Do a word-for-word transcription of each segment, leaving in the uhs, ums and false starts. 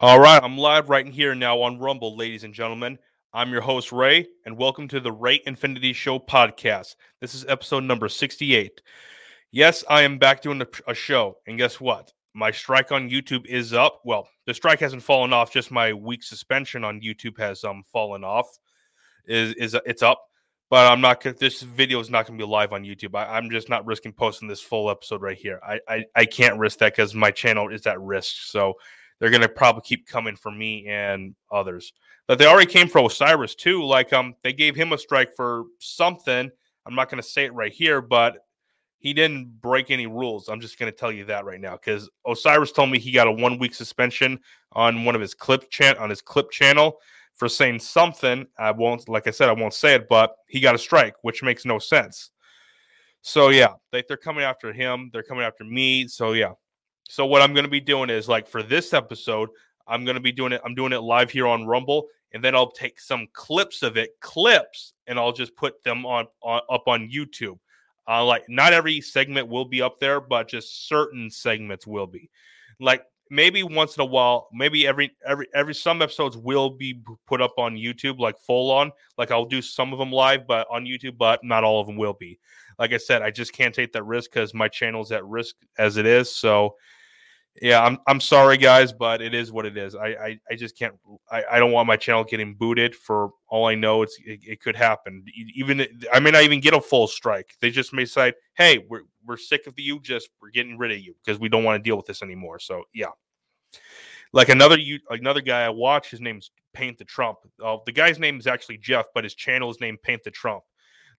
All right, I'm live right here now on Rumble, ladies and gentlemen. I'm your host, Ray, and welcome to the Ray Infinity Show podcast. This is episode number sixty-eight. Yes, I am back doing a show, and guess what? My strike on YouTube is up. Well, the strike hasn't fallen off, just my week suspension on YouTube has um fallen off. Is is It's up, but I'm not. This video is not going to be live on YouTube. I, I'm just not risking posting this full episode right here. I, I, I can't risk that because my channel is at risk, so... They're going to probably keep coming for me and others. But they already came for Osiris, too. Like, um, they gave him a strike for something. I'm not going to say it right here, but he didn't break any rules. I'm just going to tell you that right now because Osiris told me he got a one-week suspension on one of his clip chan- on his clip channel for saying something. I won't, like I said, I won't say it, but he got a strike, which makes no sense. So, yeah, they, they're coming after him. They're coming after me. So, yeah. So what I'm going to be doing is, like, for this episode, I'm going to be doing it. I'm doing it live here on Rumble, and then I'll take some clips of it, clips, and I'll just put them on, on up on YouTube. Uh, like, not every segment will be up there, but just certain segments will be. Like, maybe once in a while, maybe every every every some episodes will be put up on YouTube, like full on. Like, I'll do some of them live, but on YouTube, but not all of them will be. Like I said, I just can't take that risk because my channel's at risk as it is. So, yeah, I'm I'm sorry, guys, but it is what it is. I I, I just can't. I, I don't want my channel getting booted. For all I know, it's it, it could happen. Even I may not even get a full strike. They just may decide, hey, we're we're sick of you. Just we're getting rid of you because we don't want to deal with this anymore. So yeah, like another you another guy I watch. His name's Paint the Trump. Uh, the guy's name is actually Jeff, but his channel is named Paint the Trump.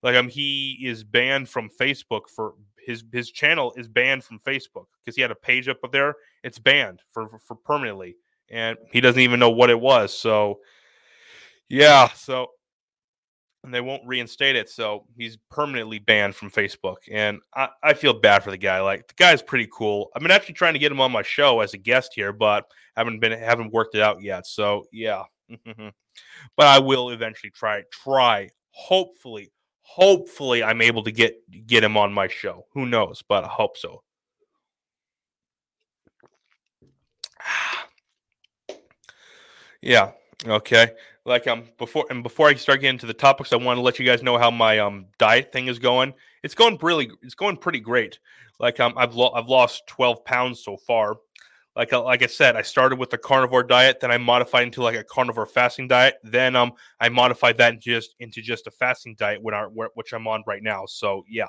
Like, um, he is banned from Facebook for his his channel is banned from Facebook because he had a page up there. It's banned for, for, for permanently, and he doesn't even know what it was. So, yeah, so and they won't reinstate it. So he's permanently banned from Facebook, and I, I feel bad for the guy. Like, the guy's pretty cool. I've been actually trying to get him on my show as a guest here, but haven't been haven't worked it out yet. So yeah, but I will eventually try try hopefully. Hopefully, I'm able to get get him on my show. Who knows? But I hope so. Yeah. Okay. Like um before and before I start getting to the topics, I want to let you guys know how my um diet thing is going. It's going really. It's going pretty great. Like um I've lo- I've lost twelve pounds so far. Like like I said, I started with the carnivore diet, then I modified into like a carnivore fasting diet. Then um, I modified that into just into just a fasting diet, when I, which I'm on right now. So yeah,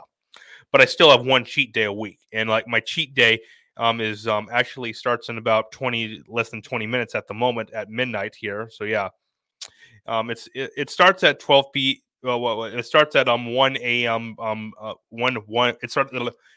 but I still have one cheat day a week, and like my cheat day um is um actually starts in about twenty less than twenty minutes at the moment at midnight here. So yeah, um it's it, it starts at twelve p.m. Well, it starts at um one a.m. um uh, one one it starts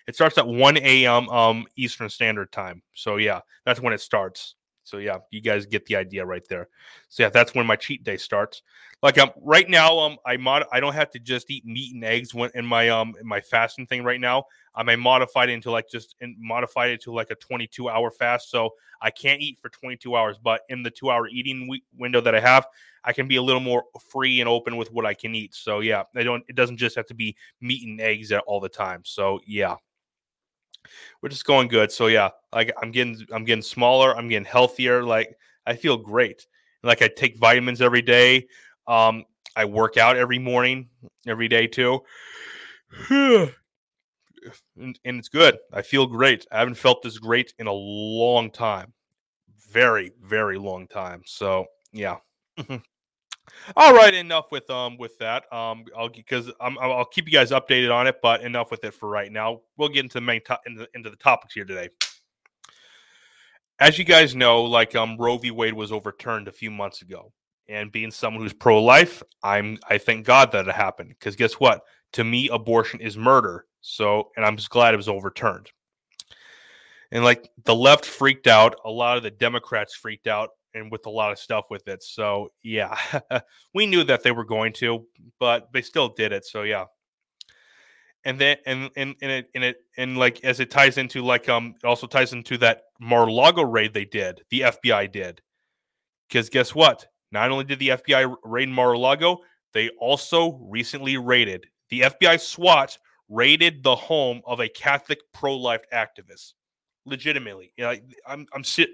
it starts at one a.m. um Eastern Standard Time. So yeah, that's when it starts. So yeah, you guys get the idea right there. So yeah, that's when my cheat day starts. Like um right now um I mod I don't have to just eat meat and eggs when in my um in my fasting thing right now. Um, I modified it into like just in, modified it to like a twenty-two hour fast. So I can't eat for twenty-two hours, but in the two hour eating week window that I have, I can be a little more free and open with what I can eat. So yeah, I don't it doesn't just have to be meat and eggs all the time. So yeah. We're just going good. So yeah, like I'm getting, I'm getting smaller. I'm getting healthier. Like, I feel great. Like, I take vitamins every day. Um, I work out every morning, every day too. and, and it's good. I feel great. I haven't felt this great in a long time. Very, very long time. So yeah. All right. Enough with, um, with that. Um, I'll, cause I'm, I'll keep you guys updated on it, but enough with it for right now. We'll get into the main to- into, into the topics here today. As you guys know, like, um, Roe v. Wade was overturned a few months ago, and being someone who's pro-life, I'm, I thank God that it happened. Cause guess what? To me, abortion is murder. So, and I'm just glad it was overturned. And like, the left freaked out. A lot of the Democrats freaked out. And with a lot of stuff with it. So, yeah, we knew that they were going to, but they still did it. So, yeah. And then, and, and, and it, and it, and like, as it ties into like, um, it also ties into that Mar-a-Lago raid they did, the F B I did. Because guess what? Not only did the F B I raid Mar-a-Lago, they also recently raided the F B I SWAT raided the home of a Catholic pro-life activist. Legitimately. You know, I'm, I'm, si-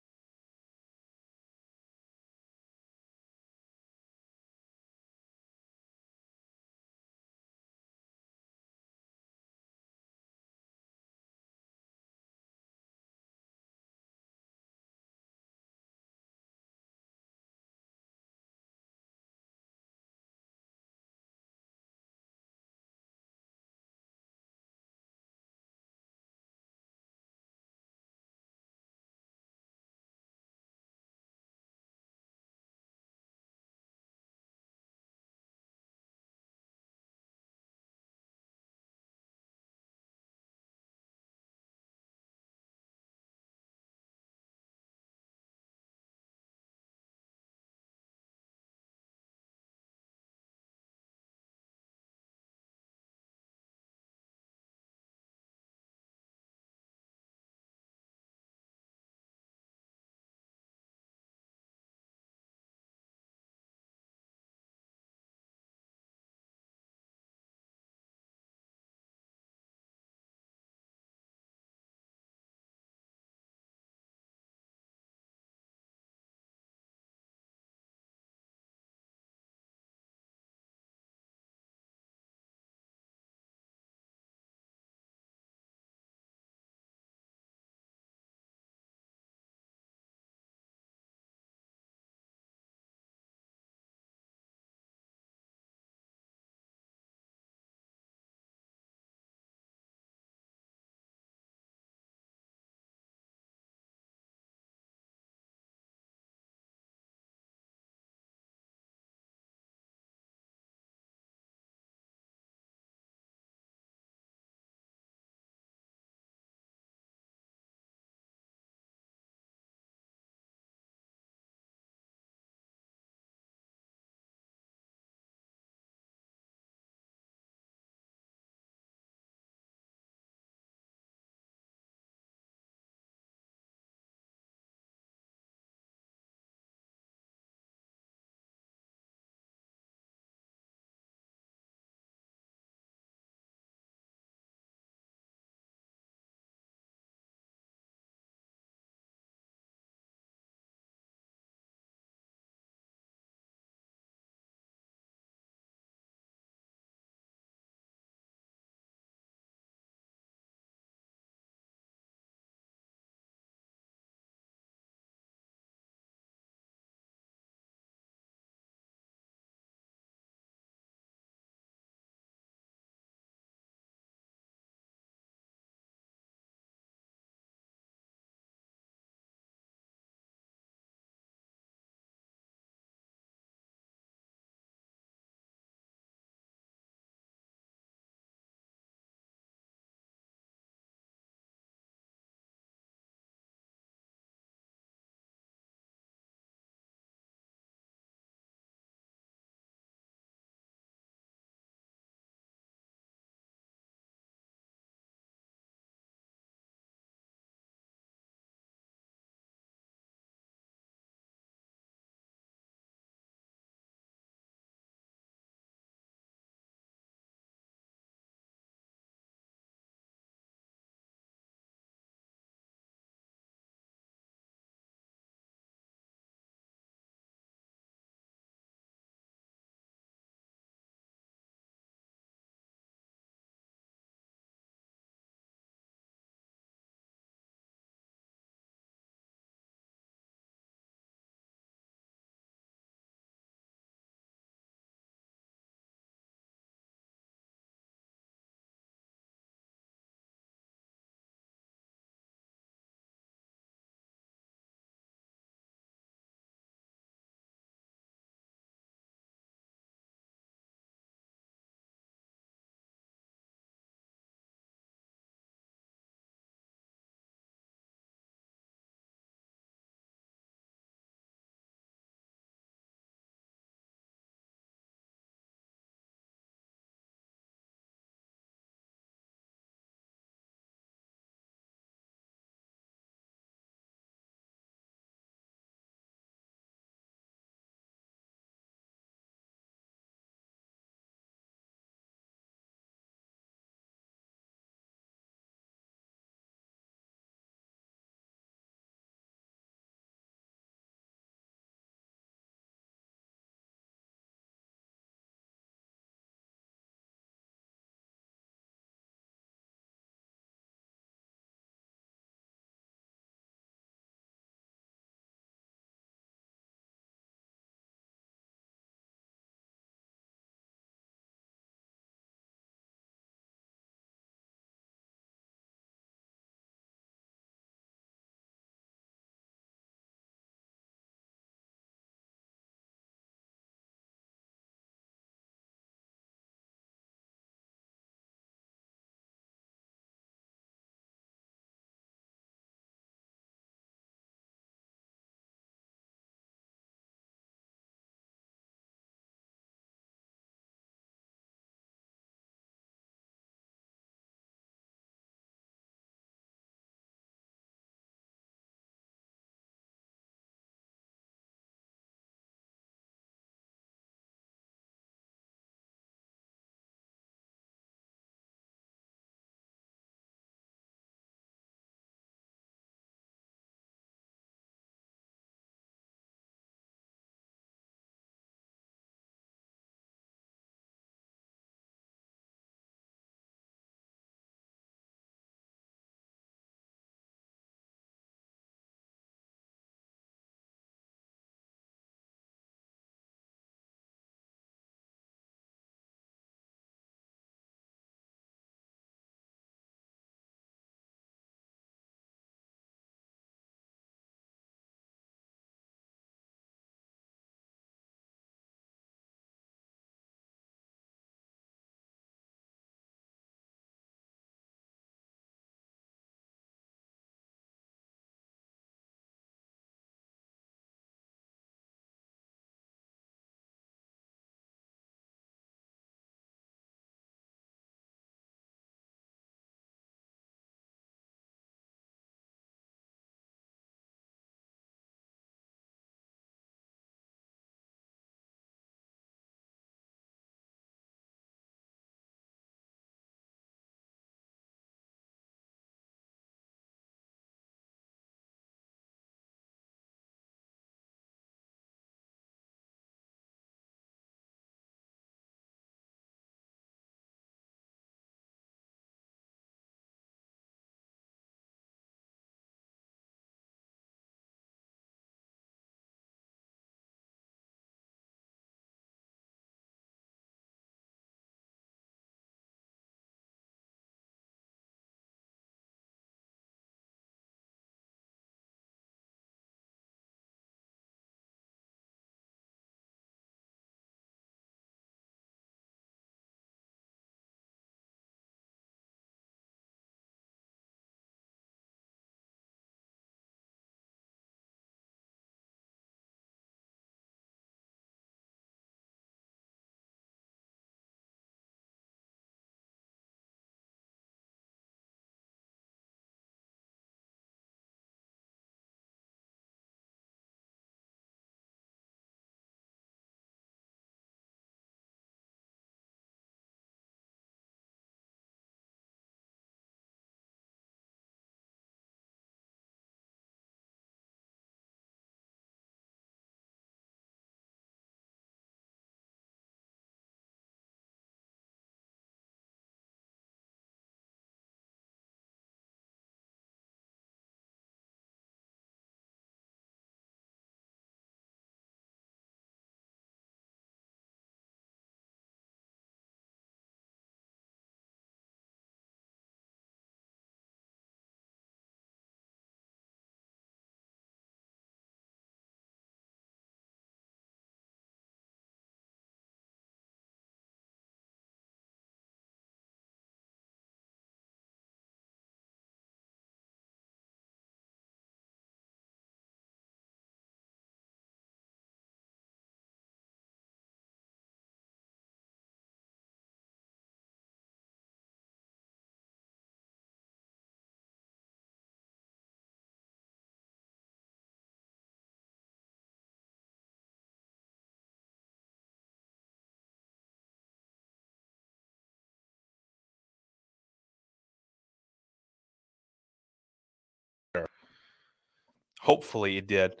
Hopefully it did.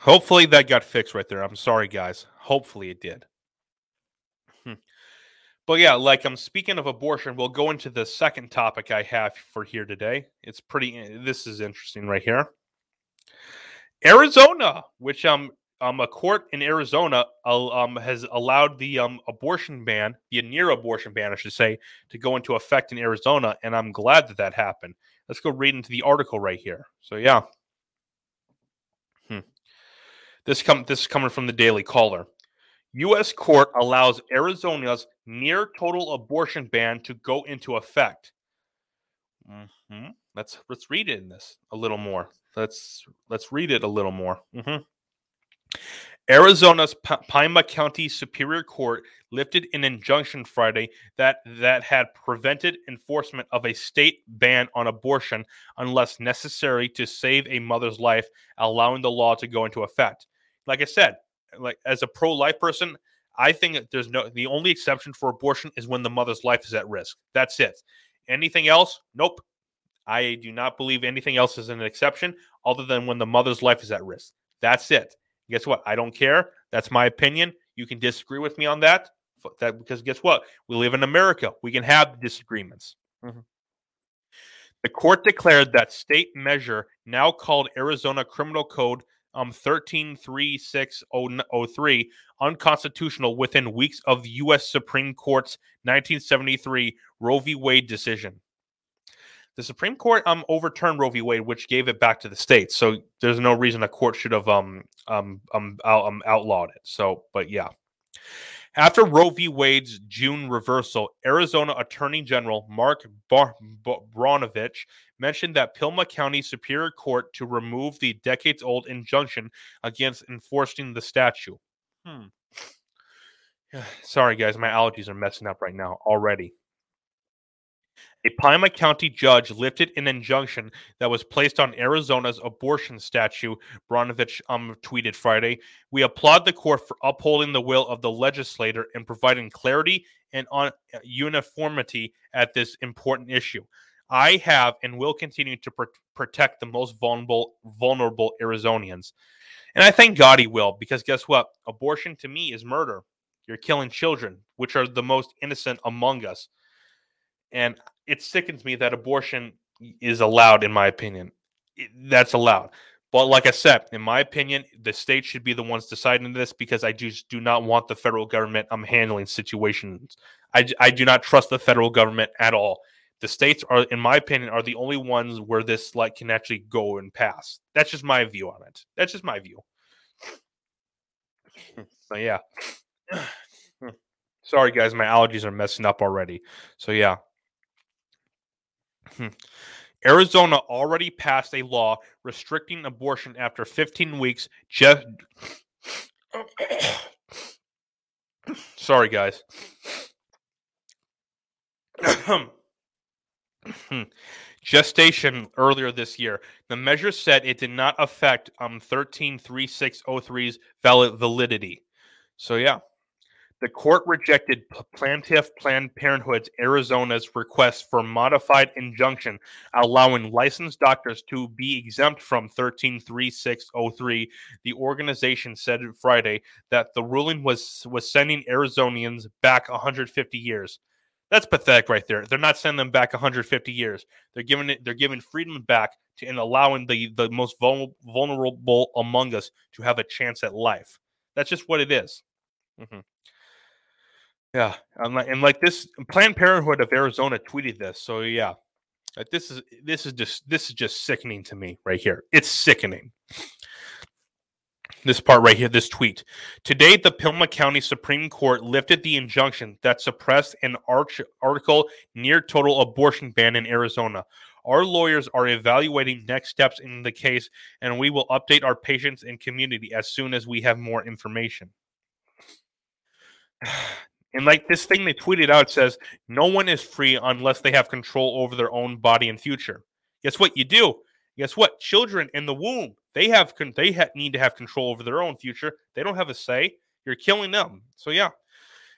Hopefully that got fixed right there. I'm sorry, guys. Hopefully it did. But yeah, like I'm speaking of abortion, we'll go into the second topic I have for here today. It's pretty, this is interesting right here. Arizona, which um, um a court in Arizona um has allowed the um abortion ban, the near abortion ban, I should say, to go into effect in Arizona, and I'm glad that that happened. Let's go read into the article right here. So yeah, hmm. this come this is coming from the Daily Caller. U S court allows Arizona's near-total abortion ban to go into effect. Mm-hmm. Let's let's read it in this a little more. Let's let's read it a little more. Mm-hmm. Arizona's P- Pima County Superior Court lifted an injunction Friday that, that had prevented enforcement of a state ban on abortion unless necessary to save a mother's life, allowing the law to go into effect. Like I said, like as a pro-life person, I think that there's no, the only exception for abortion is when the mother's life is at risk. That's it. Anything else? Nope. I do not believe anything else is an exception other than when the mother's life is at risk. That's it. Guess what? I don't care. That's my opinion. You can disagree with me on that. That because guess what? We live in America. We can have disagreements. Mm-hmm. The court declared that state measure, now called Arizona Criminal Code Um, thirteen thirty-six oh three, unconstitutional within weeks of the U S Supreme Court's nineteen seventy-three Roe v. Wade decision. The Supreme Court um overturned Roe v. Wade, which gave it back to the states. So there's no reason a court should have um um um, out, um outlawed it. So, but yeah. After Roe v. Wade's June reversal, Arizona Attorney General Mark Brnovich mentioned that Pima County Superior Court to remove the decades-old injunction against enforcing the statute. Hmm. Sorry, guys. My allergies are messing up right now already. A Pima County judge lifted an injunction that was placed on Arizona's abortion statute, Brnovich um, tweeted Friday. We applaud the court for upholding the will of the legislator and providing clarity and on, uh, uniformity at this important issue. I have and will continue to pr- protect the most vulnerable, vulnerable Arizonians. And I thank God he will, because guess what? Abortion to me is murder. You're killing children, which are the most innocent among us. And it sickens me that abortion is allowed, in my opinion. It, that's allowed. But like I said, in my opinion, the state should be the ones deciding this, because I just do not want the federal government um, handling situations. I, I do not trust the federal government at all. The states are, in my opinion, are the only ones where this like can actually go and pass. That's just my view on it. That's just my view. So, yeah. Sorry, guys. My allergies are messing up already. So, yeah. Arizona already passed a law restricting abortion after fifteen weeks. Just... Sorry, guys. Gestation earlier this year. The measure said it did not affect um thirteen thirty-six oh three's valid validity. So, yeah. The court rejected plaintiff Planned Parenthood's Arizona's request for modified injunction, allowing licensed doctors to be exempt from thirteen thirty-six oh three. The organization said Friday that the ruling was, was sending Arizonians back one hundred fifty years. That's pathetic right there. They're not sending them back one hundred fifty years. They're giving it, they're giving freedom back to, and allowing the, the most vulnerable, vulnerable among us to have a chance at life. That's just what it is. Mm-hmm. Yeah, and like, and like this, Planned Parenthood of Arizona tweeted this. So yeah, like this is this is just this is just sickening to me right here. It's sickening. This part right here, this tweet. Today, the Pima County Supreme Court lifted the injunction that suppressed an arch, article near total abortion ban in Arizona. Our lawyers are evaluating next steps in the case, and we will update our patients and community as soon as we have more information. And like this thing they tweeted out says, no one is free unless they have control over their own body and future. Guess what you do? Guess what? Children in the womb, they have they ha- need to have control over their own future. They don't have a say. You're killing them. So yeah.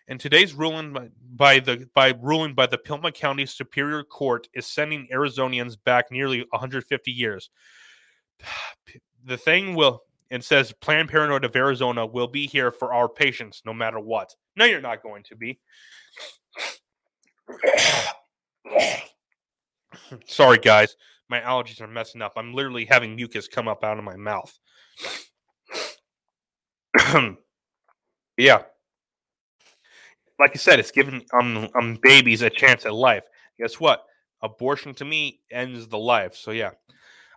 And today's ruling by, by the by ruling by the Pima County Superior Court is sending Arizonians back nearly one hundred fifty years. the thing will, and says Planned Parenthood of Arizona will be here for our patients no matter what. No, you're not going to be. Sorry, guys. My allergies are messing up. I'm literally having mucus come up out of my mouth. Yeah. Like I said, it's giving um, um babies a chance at life. Guess what? Abortion to me ends the life. So, yeah.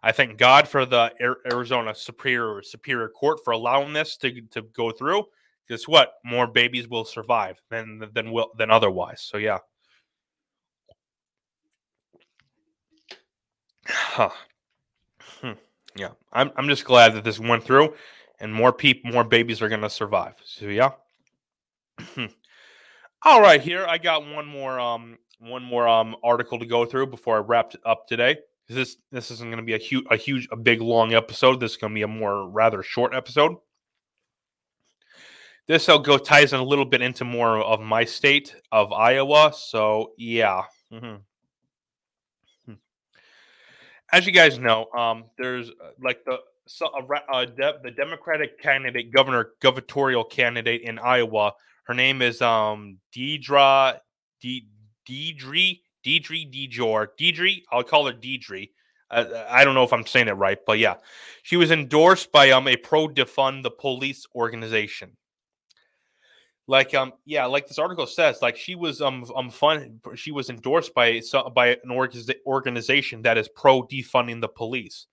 I thank God for the Arizona Superior Superior Court for allowing this to, to go through. Guess what? More babies will survive than than will than otherwise. So yeah. Huh. Hmm. Yeah. I'm I'm just glad that this went through, and more people, more babies are gonna survive. So yeah. All right, here I got one more um one more um article to go through before I wrap up today. This this isn't going to be a huge, a huge, a big, long episode. This is going to be a more rather short episode. This will go ties in a little bit into more of my state of Iowa. So yeah, mm-hmm. As you guys know, um, there's like the so a, a de- the Democratic candidate, governor, gubernatorial candidate in Iowa. Her name is um Deidre De- Deidre. Deidre DeJear. Deidre, I'll call her Deidre. Uh, I don't know if I'm saying it right, but yeah. She was endorsed by um a pro-defund the police organization. Like um yeah, like this article says, like she was um um fun she was endorsed by by an org- organization that is pro-defunding the police.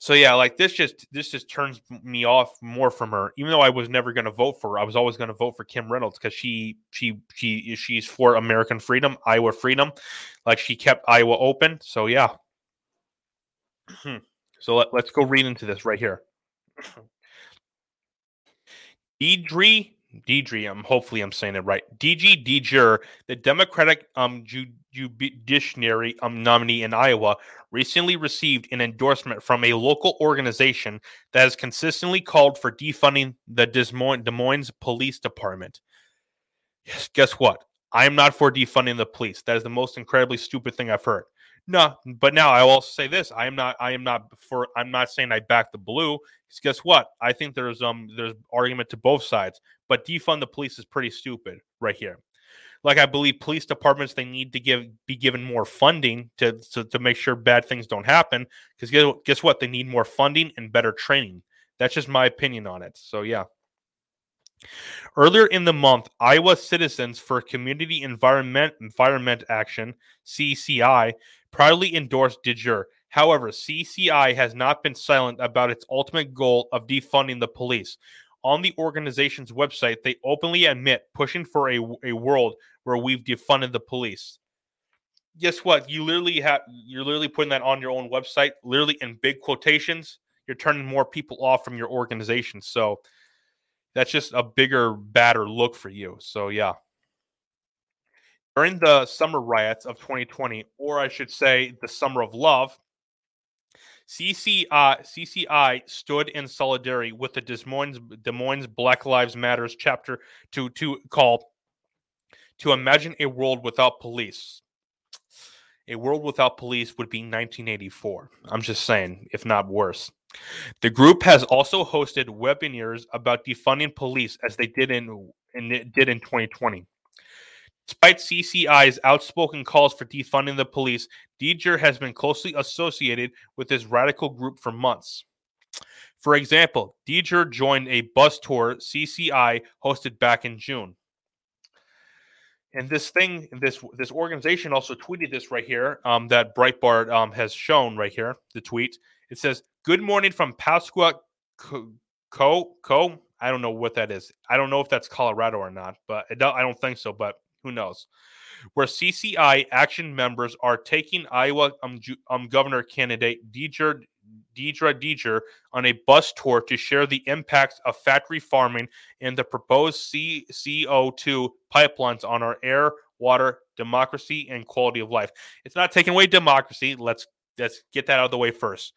So yeah, like this just this just turns me off more from her. Even though I was never going to vote for her, I was always going to vote for Kim Reynolds because she she she she's for American freedom, Iowa freedom. Like she kept Iowa open. So yeah. So let, let's go read into this right here. Deidre Deidre, um, hopefully I'm saying it right. Deidre DeJear, the Democratic um judiciary um nominee in Iowa, recently received an endorsement from a local organization that has consistently called for defunding the Des Moines, Des Moines Police Department. Yes, guess what? I am not for defunding the police. That is the most incredibly stupid thing I've heard. No, but now I will also say this: I am not. I am not for. I'm not saying I back the blue. Because guess what? I think there's um there's argument to both sides. But defund the police is pretty stupid right here. Like I believe police departments they need to give be given more funding to to, to make sure bad things don't happen. Because guess, guess what? They need more funding and better training. That's just my opinion on it. So yeah. Earlier in the month, Iowa Citizens for Community Environment Environment Action (C C I) proudly endorsed DeJear. However, C C I has not been silent about its ultimate goal of defunding the police. On the organization's website, they openly admit pushing for a, a world where we've defunded the police. Guess what? You literally have you're literally putting that on your own website, literally in big quotations. You're turning more people off from your organization. So that's just a bigger, badder look for you. So yeah. During the summer riots of twenty twenty, or I should say the Summer of Love, C C I, C C I stood in solidarity with the Des Moines, Des Moines Black Lives Matter chapter to, to call to imagine a world without police. A world without police would be nineteen eighty-four. I'm just saying, if not worse. The group has also hosted webinars about defunding police as they did in, in, did in twenty twenty. Despite C C I's outspoken calls for defunding the police, DeJear has been closely associated with this radical group for months. For example, DeJear joined a bus tour C C I hosted back in June. And this thing, this this organization also tweeted this right here um, that Breitbart um, has shown right here, the tweet. It says, "Good morning from Pasqua Co. Co. I don't know what that is. I don't know if that's Colorado or not, but I don't think so, but who knows, where C C I action members are taking Iowa um, ju- um, governor candidate Deidre DeJear on a bus tour to share the impacts of factory farming and the proposed C- CO2 pipelines on our air, water, democracy, and quality of life." It's not taking away democracy. Let's, let's get that out of the way first.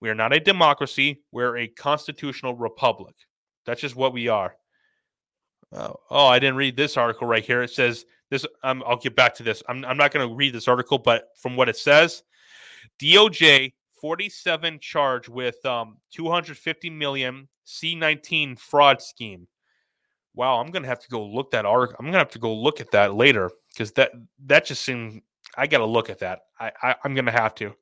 We are not a democracy. We're a constitutional republic. That's just what we are. Oh, oh, I didn't read this article right here. It says this. Um, I'll get back to this. I'm, I'm not going to read this article, but from what it says, D O J forty-seven charged with um, two hundred fifty million C nineteen fraud scheme. Wow, I'm gonna have to go look that article. I'm gonna have to go look at that later because that that just seems. I gotta look at that. I, I I'm gonna have to. um,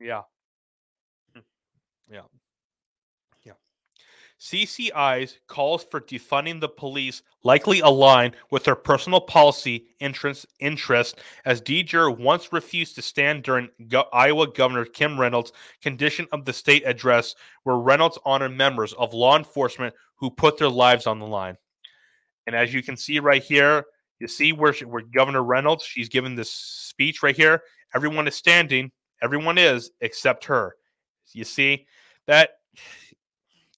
yeah, yeah, yeah. C C I's calls for defunding the police likely align with their personal policy interest, interest as DeJear once refused to stand during Go- Iowa Governor Kim Reynolds' condition of the state address, where Reynolds honored members of law enforcement who put their lives on the line. And as you can see right here, you see where, she, where Governor Reynolds, she's giving this speech right here. Everyone is standing. Everyone is except her. You see that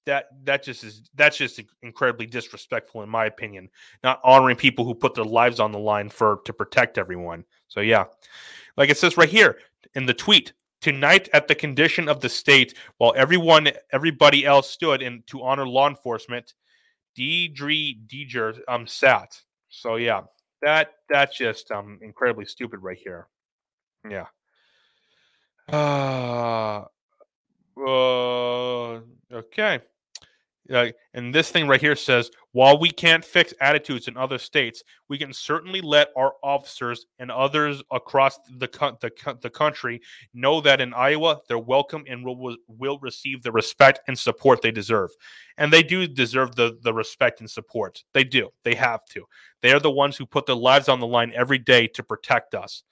that that just is that's just incredibly disrespectful, in my opinion. Not honoring people who put their lives on the line for to protect everyone. So yeah, like it says right here in the tweet. Tonight, at the condition of the state, while everyone everybody else stood in to honor law enforcement. Deidre DeJear um sat. So yeah, that that's just um incredibly stupid right here. Yeah. Uh, uh okay. Uh, and this thing right here says, while we can't fix attitudes in other states, we can certainly let our officers and others across the co- the, co- the country know that in Iowa, they're welcome and will will receive the respect and support they deserve. And they do deserve the, the respect and support. They do. They have to. They are the ones who put their lives on the line every day to protect us.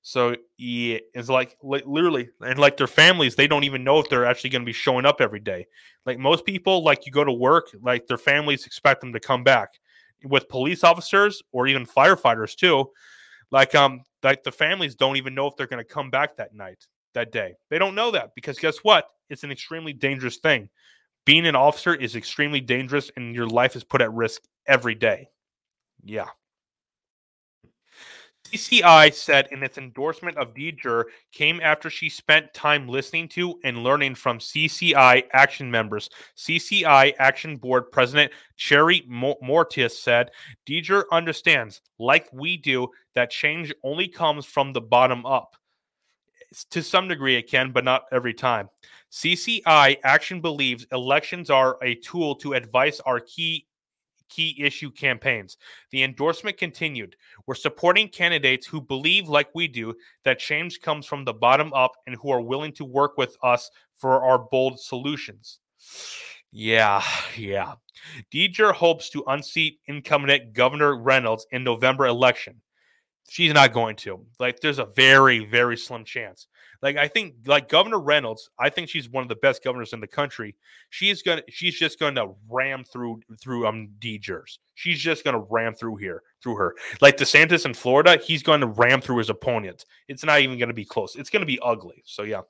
So yeah, it's like literally, and like their families, they don't even know if they're actually going to be showing up every day. Like most people, like you go to work, like their families expect them to come back. With police officers or even firefighters too, like um, like the families don't even know if they're going to come back that night, that day. They don't know that because guess what? It's an extremely dangerous thing. Being an officer is extremely dangerous, and your life is put at risk every day. Yeah. C C I said in its endorsement of DeJear came after she spent time listening to and learning from C C I Action members. C C I Action Board President Cherry Mortis said, DeJear understands, like we do, that change only comes from the bottom up. To some degree it can, but not every time. C C I Action believes elections are a tool to advise our key Key issue campaigns. The endorsement continued. We're supporting candidates who believe, like we do, that change comes from the bottom up and who are willing to work with us for our bold solutions. Yeah, yeah. DeJear hopes to unseat incumbent Governor Reynolds in November election. She's not going to. Like, there's a very, very slim chance. Like, I think, like Governor Reynolds, I think she's one of the best governors in the country. She's gonna, she's just gonna ram through through um DeJear's. She's just gonna ram through here through her. Like DeSantis in Florida, he's going to ram through his opponent. It's not even going to be close. It's going to be ugly. So yeah.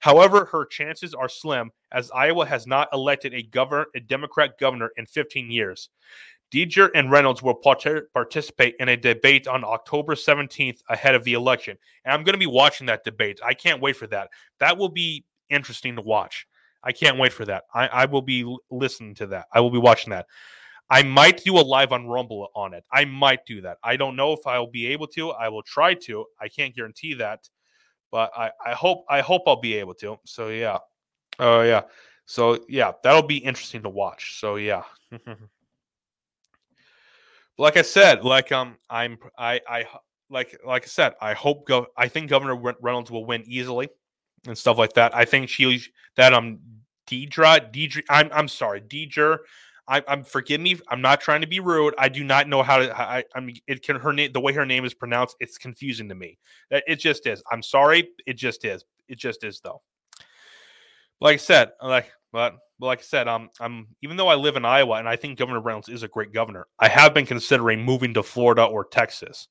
However, her chances are slim as Iowa has not elected a governor, a Democrat governor in fifteen years. DeJear and Reynolds will part- participate in a debate on October seventeenth ahead of the election. And I'm going to be watching that debate. I can't wait for that. That will be interesting to watch. I can't wait for that. I, I will be listening to that. I will be watching that. I might do a live on Rumble on it. I might do that. I don't know if I'll be able to. I will try to. I can't guarantee that. But I, I hope I hope I'll be able to. So, yeah. Oh, uh, yeah. So, yeah. That'll be interesting to watch. So, yeah. Like I said, like um, I'm I I like like I said, I hope go. I think Governor Reynolds will win easily, and stuff like that. I think she that um, Deidre Deidre. I'm I'm sorry, DeJear. I, I'm forgive me. I'm not trying to be rude. I do not know how to. I I'm. It can her name the way her name is pronounced. It's confusing to me. That it just is. I'm sorry. It just is. It just is though. Like I said, like but. But like I said, um, I'm even though I live in Iowa and I think Governor Reynolds is a great governor, I have been considering moving to Florida or Texas.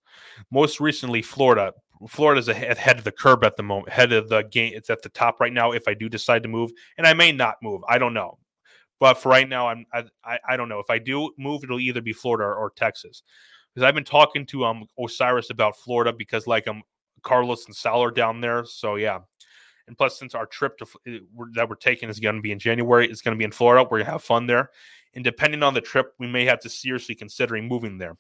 Most recently, Florida. Florida's ahead of the curb at the moment, head of the game. It's at the top right now. If I do decide to move, and I may not move, I don't know. But for right now, I'm I I don't know. If I do move, it'll either be Florida or, or Texas, because I've been talking to um Osiris about Florida because like um Carlos and Sal are down there. So yeah. And plus, since our trip to, that we're taking is going to be in January, it's going to be in Florida. We're going to have fun there. And depending on the trip, we may have to seriously considering moving there.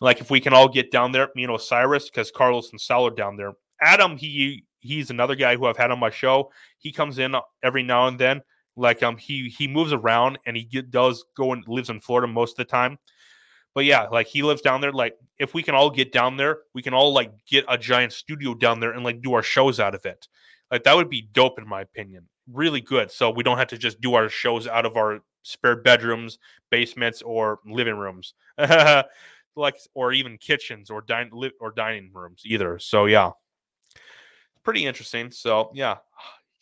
Like, if we can all get down there, me and Osiris, because Carlos and Sal are down there. Adam, he he's another guy who I've had on my show. He comes in every now and then. Like, um, he he moves around, and he get, does go and lives in Florida most of the time. But yeah, like, he lives down there. Like, if we can all get down there, we can all, like, get a giant studio down there and, like, do our shows out of it. Like, that would be dope, in my opinion. Really good. So we don't have to just do our shows out of our spare bedrooms, basements, or living rooms, like, or even kitchens or din- li- or dining rooms either. So yeah, pretty interesting. So yeah,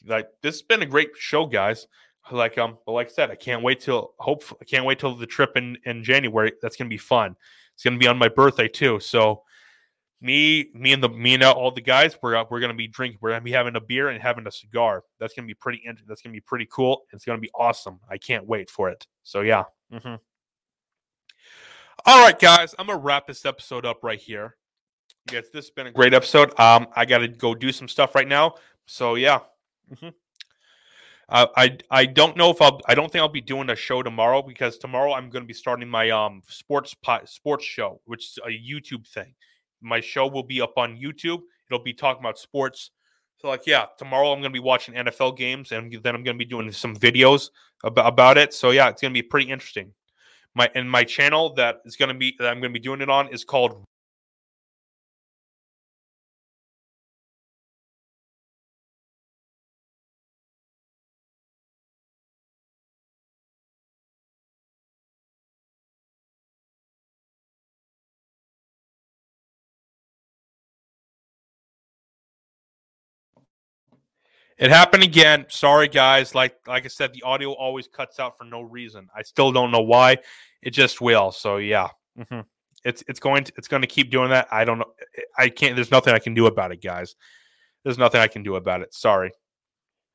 like, this has been a great show, guys. Like, um, but like I said, I can't wait till hopefully I can't wait till the trip in, in January. That's gonna be fun. It's gonna be on my birthday too. So me, me and the me and all the guys, we're we're gonna be drinking. We're gonna be having a beer and having a cigar. That's gonna be pretty. That's gonna be pretty cool. It's gonna be awesome. I can't wait for it. So yeah. Mm-hmm. All right, guys, I'm gonna wrap this episode up right here. Guys, this has been a great episode. Um, I gotta go do some stuff right now. So yeah. Mm-hmm. Uh, I I don't know if I'll I don't think I'll be doing a show tomorrow, because tomorrow I'm going to be starting my um sports pot, sports show, which is a YouTube thing. My show will be up on YouTube. It'll be talking about sports. So like yeah, tomorrow I'm going to be watching N F L games, and then I'm going to be doing some videos about, about it. So yeah, it's going to be pretty interesting. My and my channel that is going to be that I'm going to be doing it on is called It happened again. Sorry, guys. Like like I said, the audio always cuts out for no reason. I still don't know why. It just will. So yeah, mm-hmm. it's it's going to it's going to keep doing that. I don't know. I can't. There's nothing I can do about it, guys. There's nothing I can do about it. Sorry.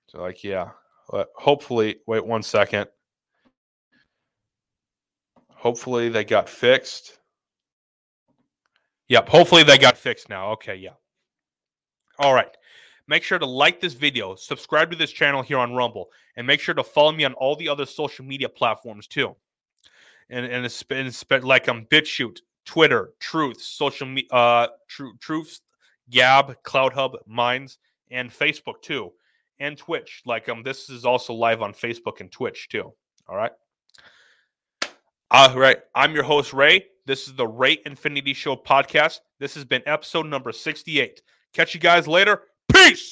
So like yeah. But hopefully, wait one second. Hopefully they got fixed. Yep. Hopefully they got fixed now. Okay. Yeah. All right. Make sure to like this video, subscribe to this channel here on Rumble, and make sure to follow me on all the other social media platforms too. And and it's, and it's like um BitChute, Twitter, Truth, social me, uh Tru- Truth, Gab, CloudHub, Minds, and Facebook too, and Twitch. Like um this is also live on Facebook and Twitch too. All right. All right. I'm your host Ray. This is the Ray Infinity Show podcast. This has been episode number sixty-eight. Catch you guys later. Peace.